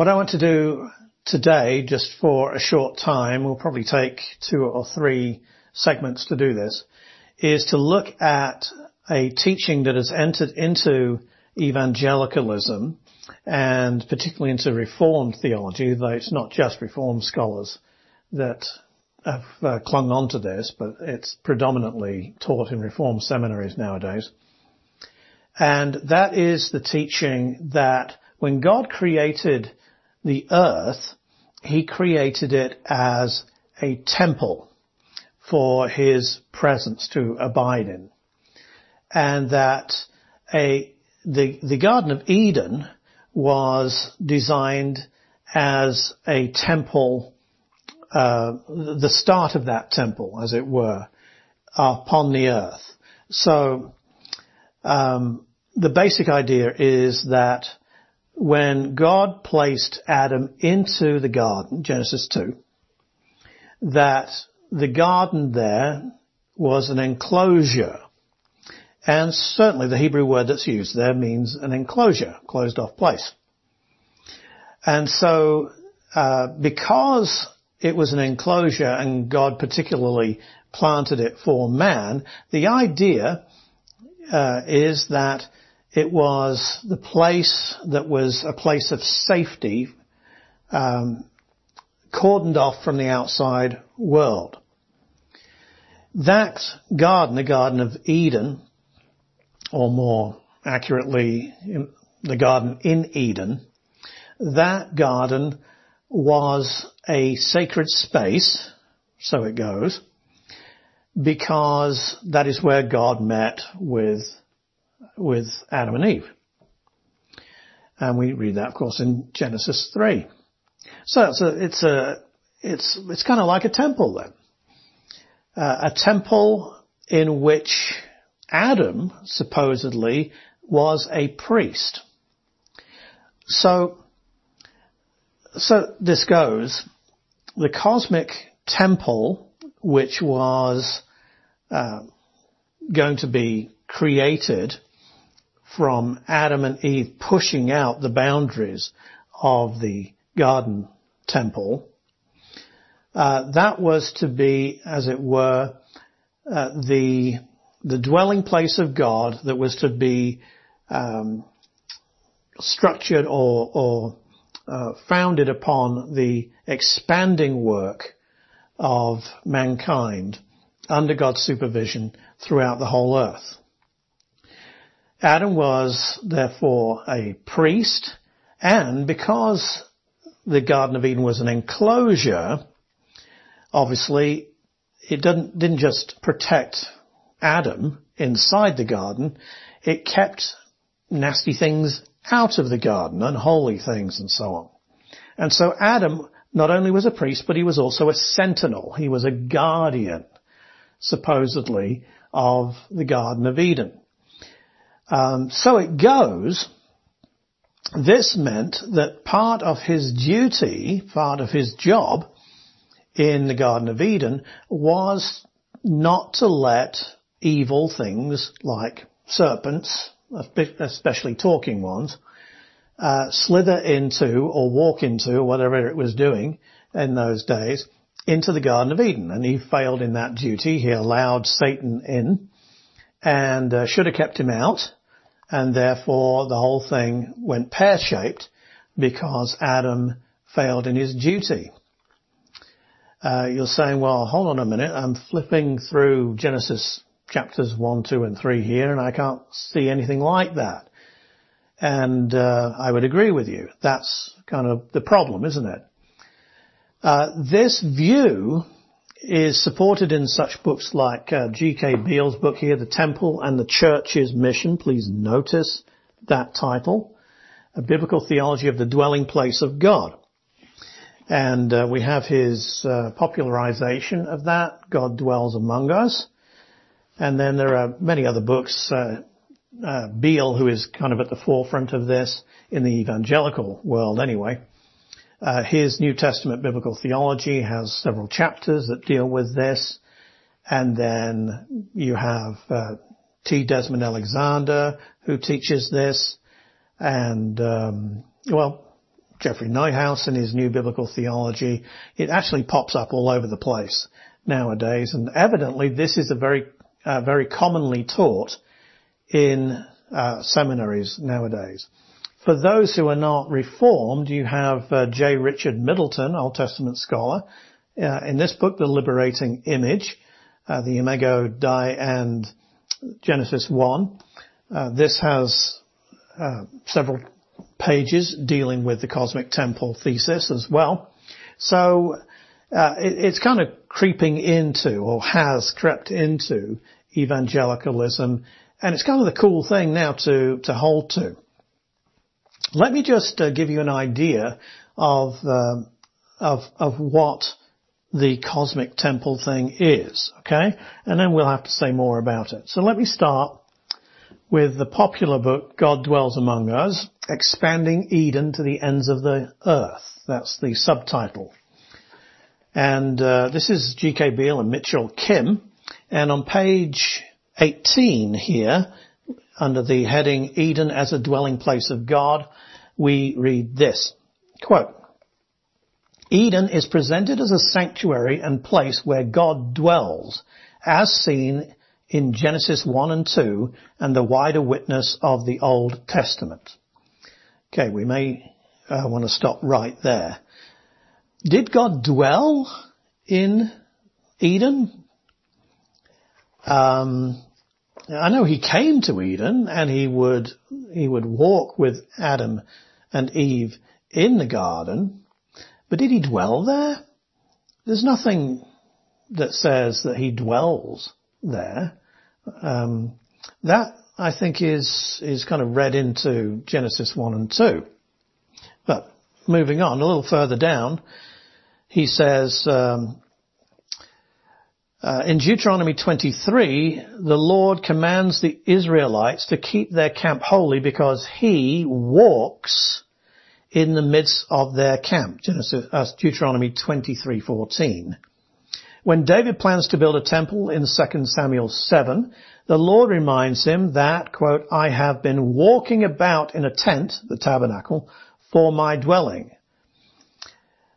What I want to do today, just for a short time, will probably take 2 or 3 segments to do this, is to look at a teaching that has entered into evangelicalism and particularly into Reformed theology, though it's not just Reformed scholars that have clung on to this, but it's predominantly taught in Reformed seminaries nowadays. And that is the teaching that when God created the earth, he created it as a temple for his presence to abide in. And that the Garden of Eden was designed as a temple, the start of that temple, as it were, upon the earth. So the basic idea is that when God placed Adam into the garden, Genesis 2, that the garden there was an enclosure. And certainly the Hebrew word that's used there means an enclosure, closed off place. And so because it was an enclosure and God particularly planted it for man, the idea is that it was the place that was a place of safety, cordoned off from the outside world. That garden, the Garden of Eden, or more accurately, the garden in Eden, that garden was a sacred space, so it goes, because that is where God met with Adam and Eve. And we read that, of course, in Genesis 3. So it's kind of like a temple then. A temple in which Adam, supposedly, was a priest. So this goes. The cosmic temple, which was going to be created from Adam and Eve pushing out the boundaries of the garden temple, that was to be, as it were, the dwelling place of God that was to be structured or founded upon the expanding work of mankind under God's supervision throughout the whole earth. Adam was therefore a priest, and because the Garden of Eden was an enclosure, obviously it didn't just protect Adam inside the garden, it kept nasty things out of the garden, unholy things and so on. And so Adam not only was a priest, but he was also a sentinel. He was a guardian, supposedly, of the Garden of Eden. So it goes. This meant that part of his duty, part of his job in the Garden of Eden was not to let evil things like serpents, especially talking ones, slither into or walk into, or whatever it was doing in those days, into the Garden of Eden. And he failed in that duty. He allowed Satan in and should have kept him out. And therefore the whole thing went pear-shaped because Adam failed in his duty. You're saying, well, hold on a minute, I'm flipping through Genesis chapters 1, 2, and 3 here, and I can't see anything like that. And I would agree with you. That's kind of the problem, isn't it? This view is supported in such books like G.K. Beale's book here, The Temple and the Church's Mission. Please notice that title, A Biblical Theology of the Dwelling Place of God. And we have his popularization of that, God Dwells Among Us. And then there are many other books. Beale, who is kind of at the forefront of this in the evangelical world anyway, his New Testament Biblical Theology has several chapters that deal with this. And then you have T. Desmond Alexander, who teaches this. And, well, Jeffrey Nyhouse and his new biblical theology. It actually pops up all over the place nowadays, and evidently this is a very commonly taught in seminaries nowadays. For those who are not reformed, you have J. Richard Middleton, Old Testament scholar, in this book, The Liberating Image, the Imago Dei and Genesis 1. This has several pages dealing with the cosmic temple thesis as well. So it's kind of creeping into, or has crept into, evangelicalism, and it's kind of the cool thing now to hold to. Let me just give you an idea of what the cosmic temple thing is, okay? And then we'll have to say more about it. So let me start with the popular book, God Dwells Among Us, Expanding Eden to the Ends of the Earth. That's the subtitle. And this is G.K. Beale and Mitchell Kim. And on page 18 here, under the heading Eden as a Dwelling Place of God, we read this, quote, Eden is presented as a sanctuary and place where God dwells, as seen in Genesis 1 and 2 and the wider witness of the Old Testament. Okay, we may want to stop right there. Did God dwell in Eden? I know he came to Eden and he would walk with Adam and Eve in the garden, but did he dwell there? There's nothing that says that he dwells there. That I think is kind of read into Genesis 1 and 2. But moving on a little further down, he says, in Deuteronomy 23, the Lord commands the Israelites to keep their camp holy because he walks in the midst of their camp. Deuteronomy 23:14. When David plans to build a temple in 2 Samuel 7, the Lord reminds him that, quote, I have been walking about in a tent, the tabernacle, for my dwelling.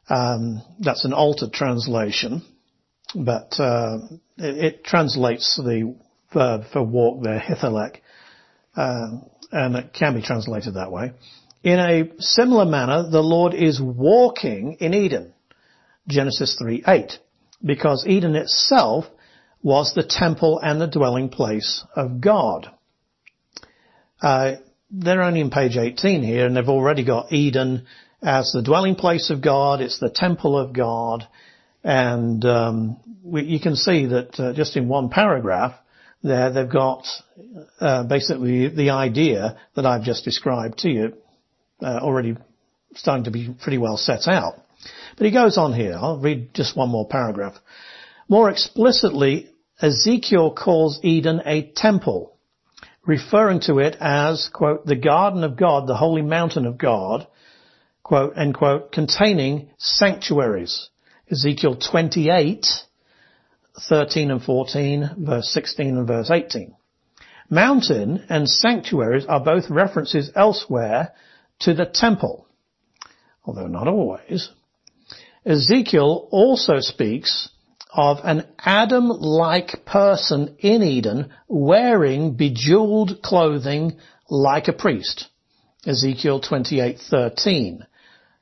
That's an altered translation. But it translates the verb for walk there, hithelek, and it can be translated that way. In a similar manner, the Lord is walking in Eden, Genesis 3:8, because Eden itself was the temple and the dwelling place of God. They're only in page 18 here, and they've already got Eden as the dwelling place of God. It's the temple of God. And you can see that just in one paragraph there, they've got basically the idea that I've just described to you already starting to be pretty well set out. But he goes on here. I'll read just one more paragraph. More explicitly, Ezekiel calls Eden a temple, referring to it as, quote, the garden of God, the holy mountain of God, quote, end quote, containing sanctuaries. Ezekiel 28:13 and 14, verse 16 and verse 18. Mountain and sanctuaries are both references elsewhere to the temple, although not always. Ezekiel also speaks of an Adam-like person in Eden wearing bejeweled clothing like a priest, Ezekiel 28:13,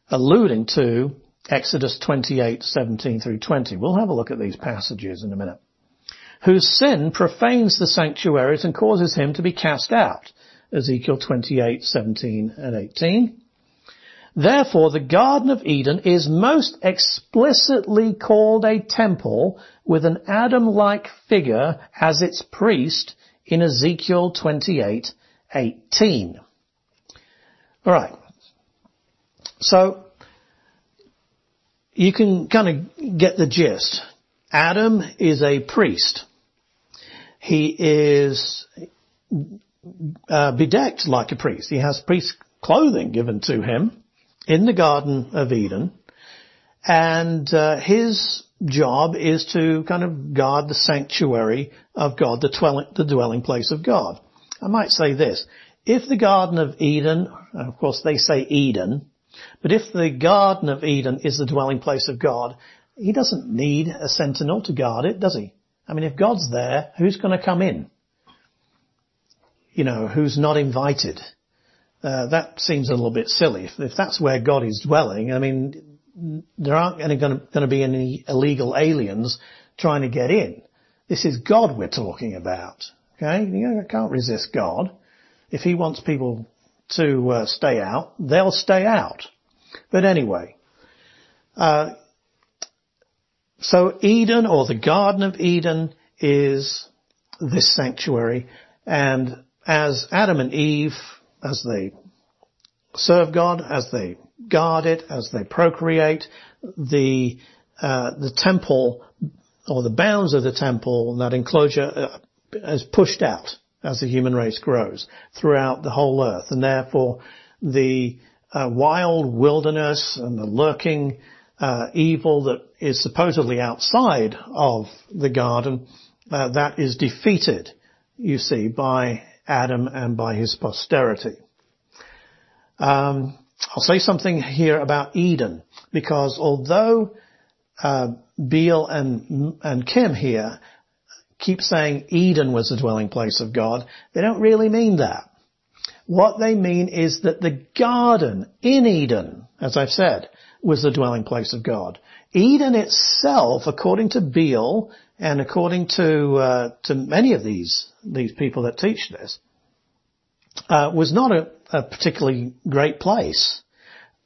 alluding to Exodus 28:17 through 20. We'll have a look at these passages in a minute. Whose sin profanes the sanctuaries and causes him to be cast out. Ezekiel 28:17 and 18. Therefore, the Garden of Eden is most explicitly called a temple with an Adam-like figure as its priest in Ezekiel 28:18. All right. So, you can kind of get the gist. Adam is a priest. He is bedecked like a priest. He has priest clothing given to him in the Garden of Eden. And his job is to kind of guard the sanctuary of God, the dwelling place of God. I might say this. If the Garden of Eden, and of course they say Eden, But if the Garden of Eden is the dwelling place of God, he doesn't need a sentinel to guard it, does he? I mean, if God's there, who's going to come in? You know, who's not invited? That seems a little bit silly. If that's where God is dwelling, I mean, there aren't going to be any illegal aliens trying to get in. This is God we're talking about. Okay? You know, I can't resist God. If he wants people to stay out, they'll stay out. But anyway, so Eden, or the Garden of Eden, is this sanctuary. And as Adam and Eve, as they serve God, as they guard it, as they procreate, the temple, or the bounds of the temple, that enclosure, is pushed out as the human race grows throughout the whole earth. And therefore, the wild wilderness and the lurking evil that is supposedly outside of the garden, that is defeated, you see, by Adam and by his posterity. I'll say something here about Eden, because although Beale and Kim here keep saying Eden was the dwelling place of God, they don't really mean that. What they mean is that the garden in Eden, as I've said, was the dwelling place of God. Eden itself, according to Beale and according to many of these people that teach this, was not a particularly great place.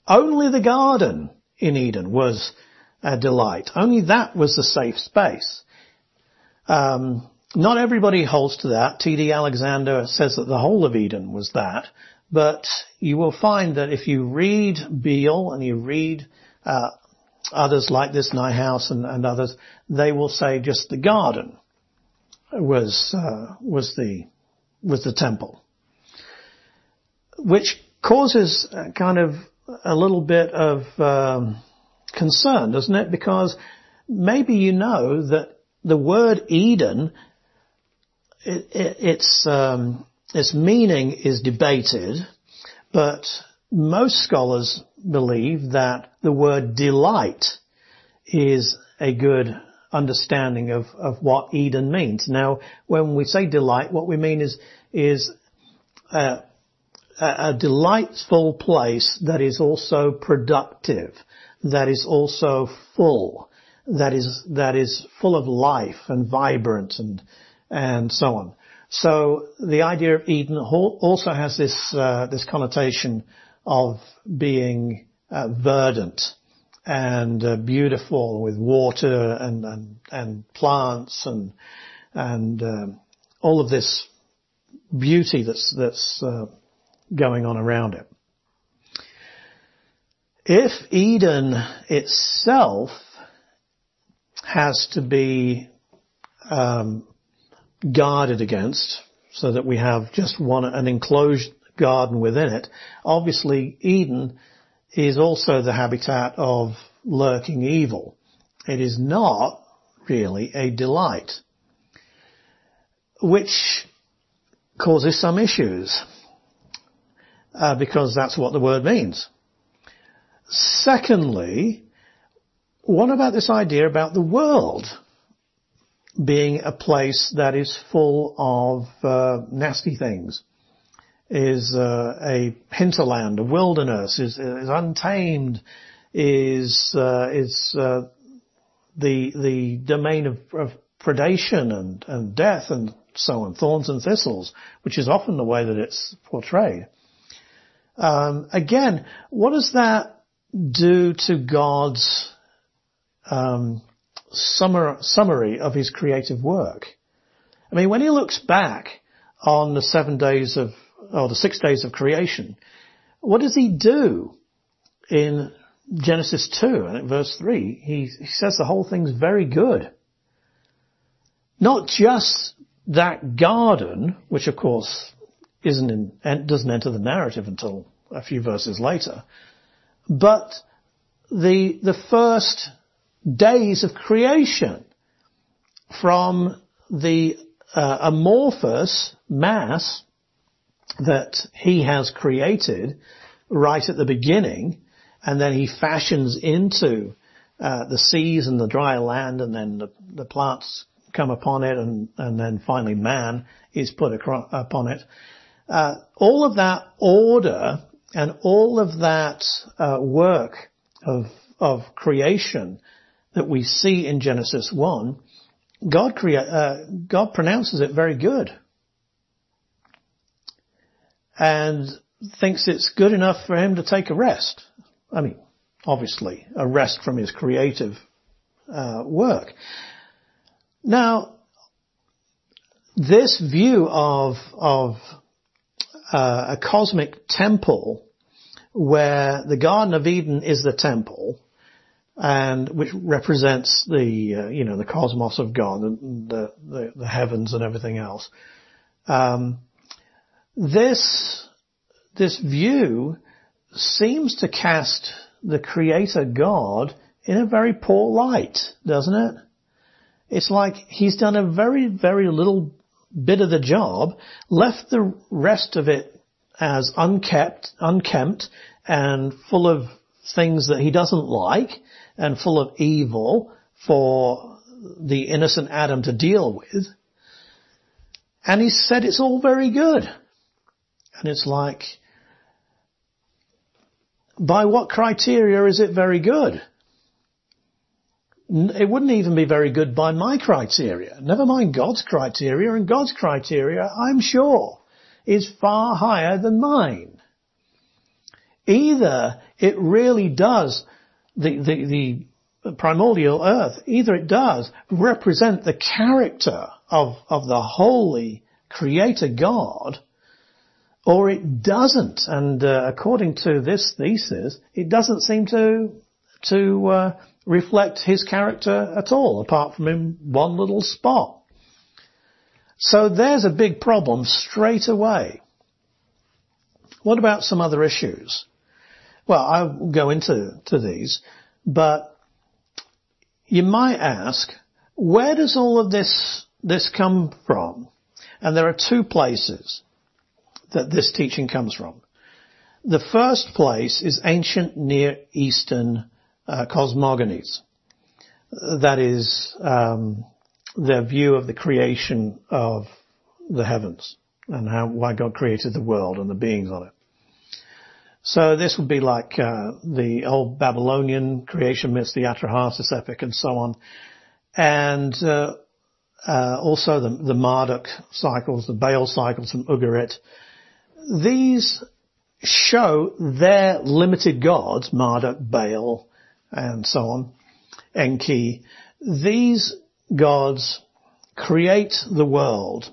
Only the garden in Eden was a delight. Only that was the safe space. Not everybody holds to that. T.D. Alexander says that the whole of Eden was that. But you will find that if you read Beale and you read others like this, Nyhouse and others, they will say just the garden was the temple, which causes kind of a little bit of concern, doesn't it? Because maybe you know that the word Eden, its meaning is debated, but most scholars believe that the word delight is a good understanding of what Eden means. Now, when we say delight, what we mean is a delightful place that is also productive, that is also full, that is full of life and vibrant and so on. So the idea of Eden also has this connotation of being verdant and beautiful, with water and plants and all of this beauty that's going on around it. If Eden itself has to be guarded against, so that we have just an enclosed garden within it, obviously Eden is also the habitat of lurking evil. It is not really a delight, which causes some issues, because that's what the word means. Secondly, what about this idea about the world being a place that is full of nasty things, is a hinterland, a wilderness, is untamed, is the domain of predation and death and so on, thorns and thistles, which is often the way that it's portrayed. Again, what does that do to God's summary of his creative work? I mean, when he looks back on the 6 days of creation, what does he do in Genesis 2 and at verse 3? He says the whole thing's very good. Not just that garden, which of course doesn't enter the narrative until a few verses later, but the first days of creation, from the amorphous mass that he has created right at the beginning, and then he fashions into the seas and the dry land, and then the plants come upon it, and then finally man is put upon it. All of that order and all of that work of creation that we see in Genesis 1, God pronounces it very good and thinks it's good enough for him to take a rest. I mean, obviously, a rest from his creative work. Now, this view of a cosmic temple, where the Garden of Eden is the temple, and which represents the cosmos of God, the heavens and everything else. This view seems to cast the Creator God in a very poor light, doesn't it? It's like he's done a very, very little bit of the job, left the rest of it as unkempt, and full of things that he doesn't like, and full of evil for the innocent Adam to deal with. And he said it's all very good. And it's like, by what criteria is it very good? It wouldn't even be very good by my criteria. Never mind God's criteria, and God's criteria, I'm sure, is far higher than mine. Either it really does, the primordial earth, either it does represent the character of the holy Creator God, or it doesn't. And according to this thesis, it doesn't seem to reflect his character at all, apart from in one little spot. So there's a big problem straight away. What about some other issues? Well, I'll go into these, but you might ask, where does all of this come from? And there are two places that this teaching comes from. The first place is ancient Near Eastern cosmogonies. That is their view of the creation of the heavens and why God created the world and the beings on it. So this would be like the old Babylonian creation myths, the Atrahasis epic, and so on, and also the Marduk cycles, the Baal cycles from Ugarit. These show their limited gods, Marduk, Baal, and so on, Enki. These gods create the world,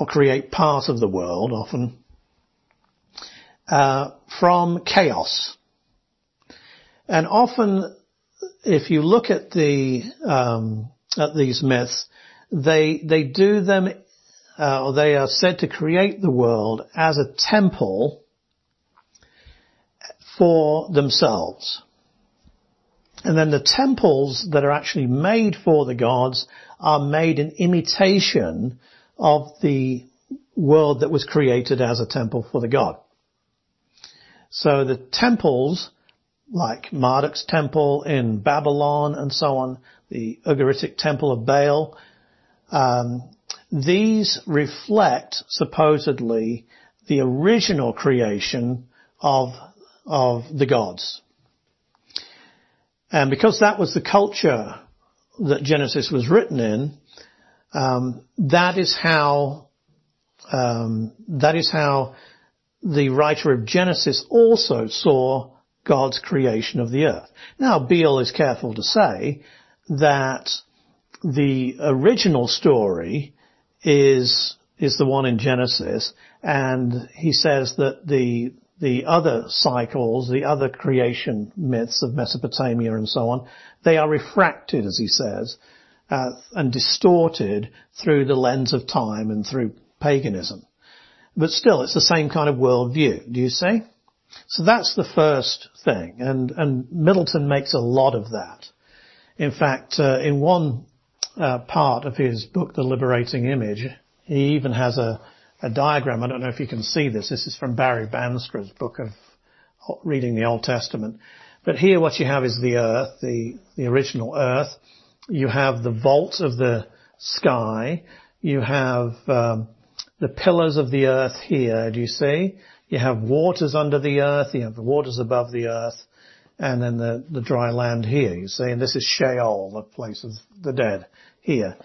or create part of the world often, from chaos. And often, if you look at at these myths, they do them, or they are said to create the world as a temple for themselves. And then the temples that are actually made for the gods are made in imitation of the world that was created as a temple for the god. So the temples, like Marduk's temple in Babylon and so on, the Ugaritic temple of Baal, these reflect supposedly the original creation of the gods. And because that was the culture that Genesis was written in, that is how the writer of Genesis also saw God's creation of the earth. Now, Beale is careful to say that the original story is the one in Genesis, and he says that the other cycles, the other creation myths of Mesopotamia and so on, they are refracted, as he says, and distorted through the lens of time and through paganism. But still, it's the same kind of worldview, do you see? So that's the first thing, and Middleton makes a lot of that. In fact, in one part of his book, The Liberating Image, he even has a diagram. I don't know if you can see this. This is from Barry Banstra's book of reading the Old Testament. But here what you have is the earth, the original earth. You have the vault of the sky. You have the pillars of the earth here, do you see? You have waters under the earth. You have the waters above the earth. And then the dry land here, you see. And this is Sheol, the place of the dead here.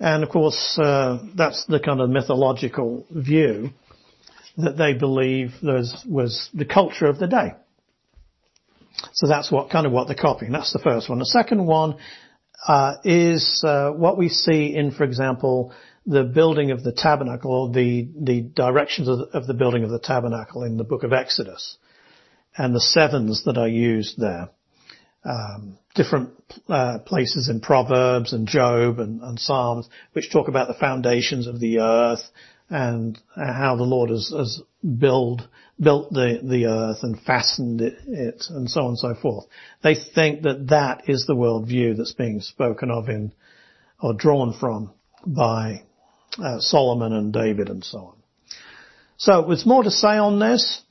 And, of course, that's the kind of mythological view that they believe was the culture of the day. So that's what they're copying. That's the first one. The second one is what we see in, for example, the building of the tabernacle, or the directions of the building of the tabernacle in the book of Exodus, and the sevens that are used there. Different places in Proverbs and Job and Psalms, which talk about the foundations of the earth and how the Lord has built the earth and fastened it and so on and so forth. They think that is the world view that's being spoken of in or drawn from by Solomon and David and so on. So there's more to say on this,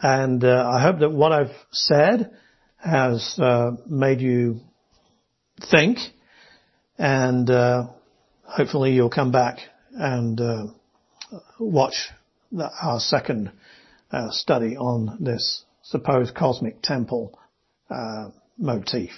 and I hope that what I've said has made you think, and hopefully you'll come back and watch our second study on this supposed cosmic temple motif.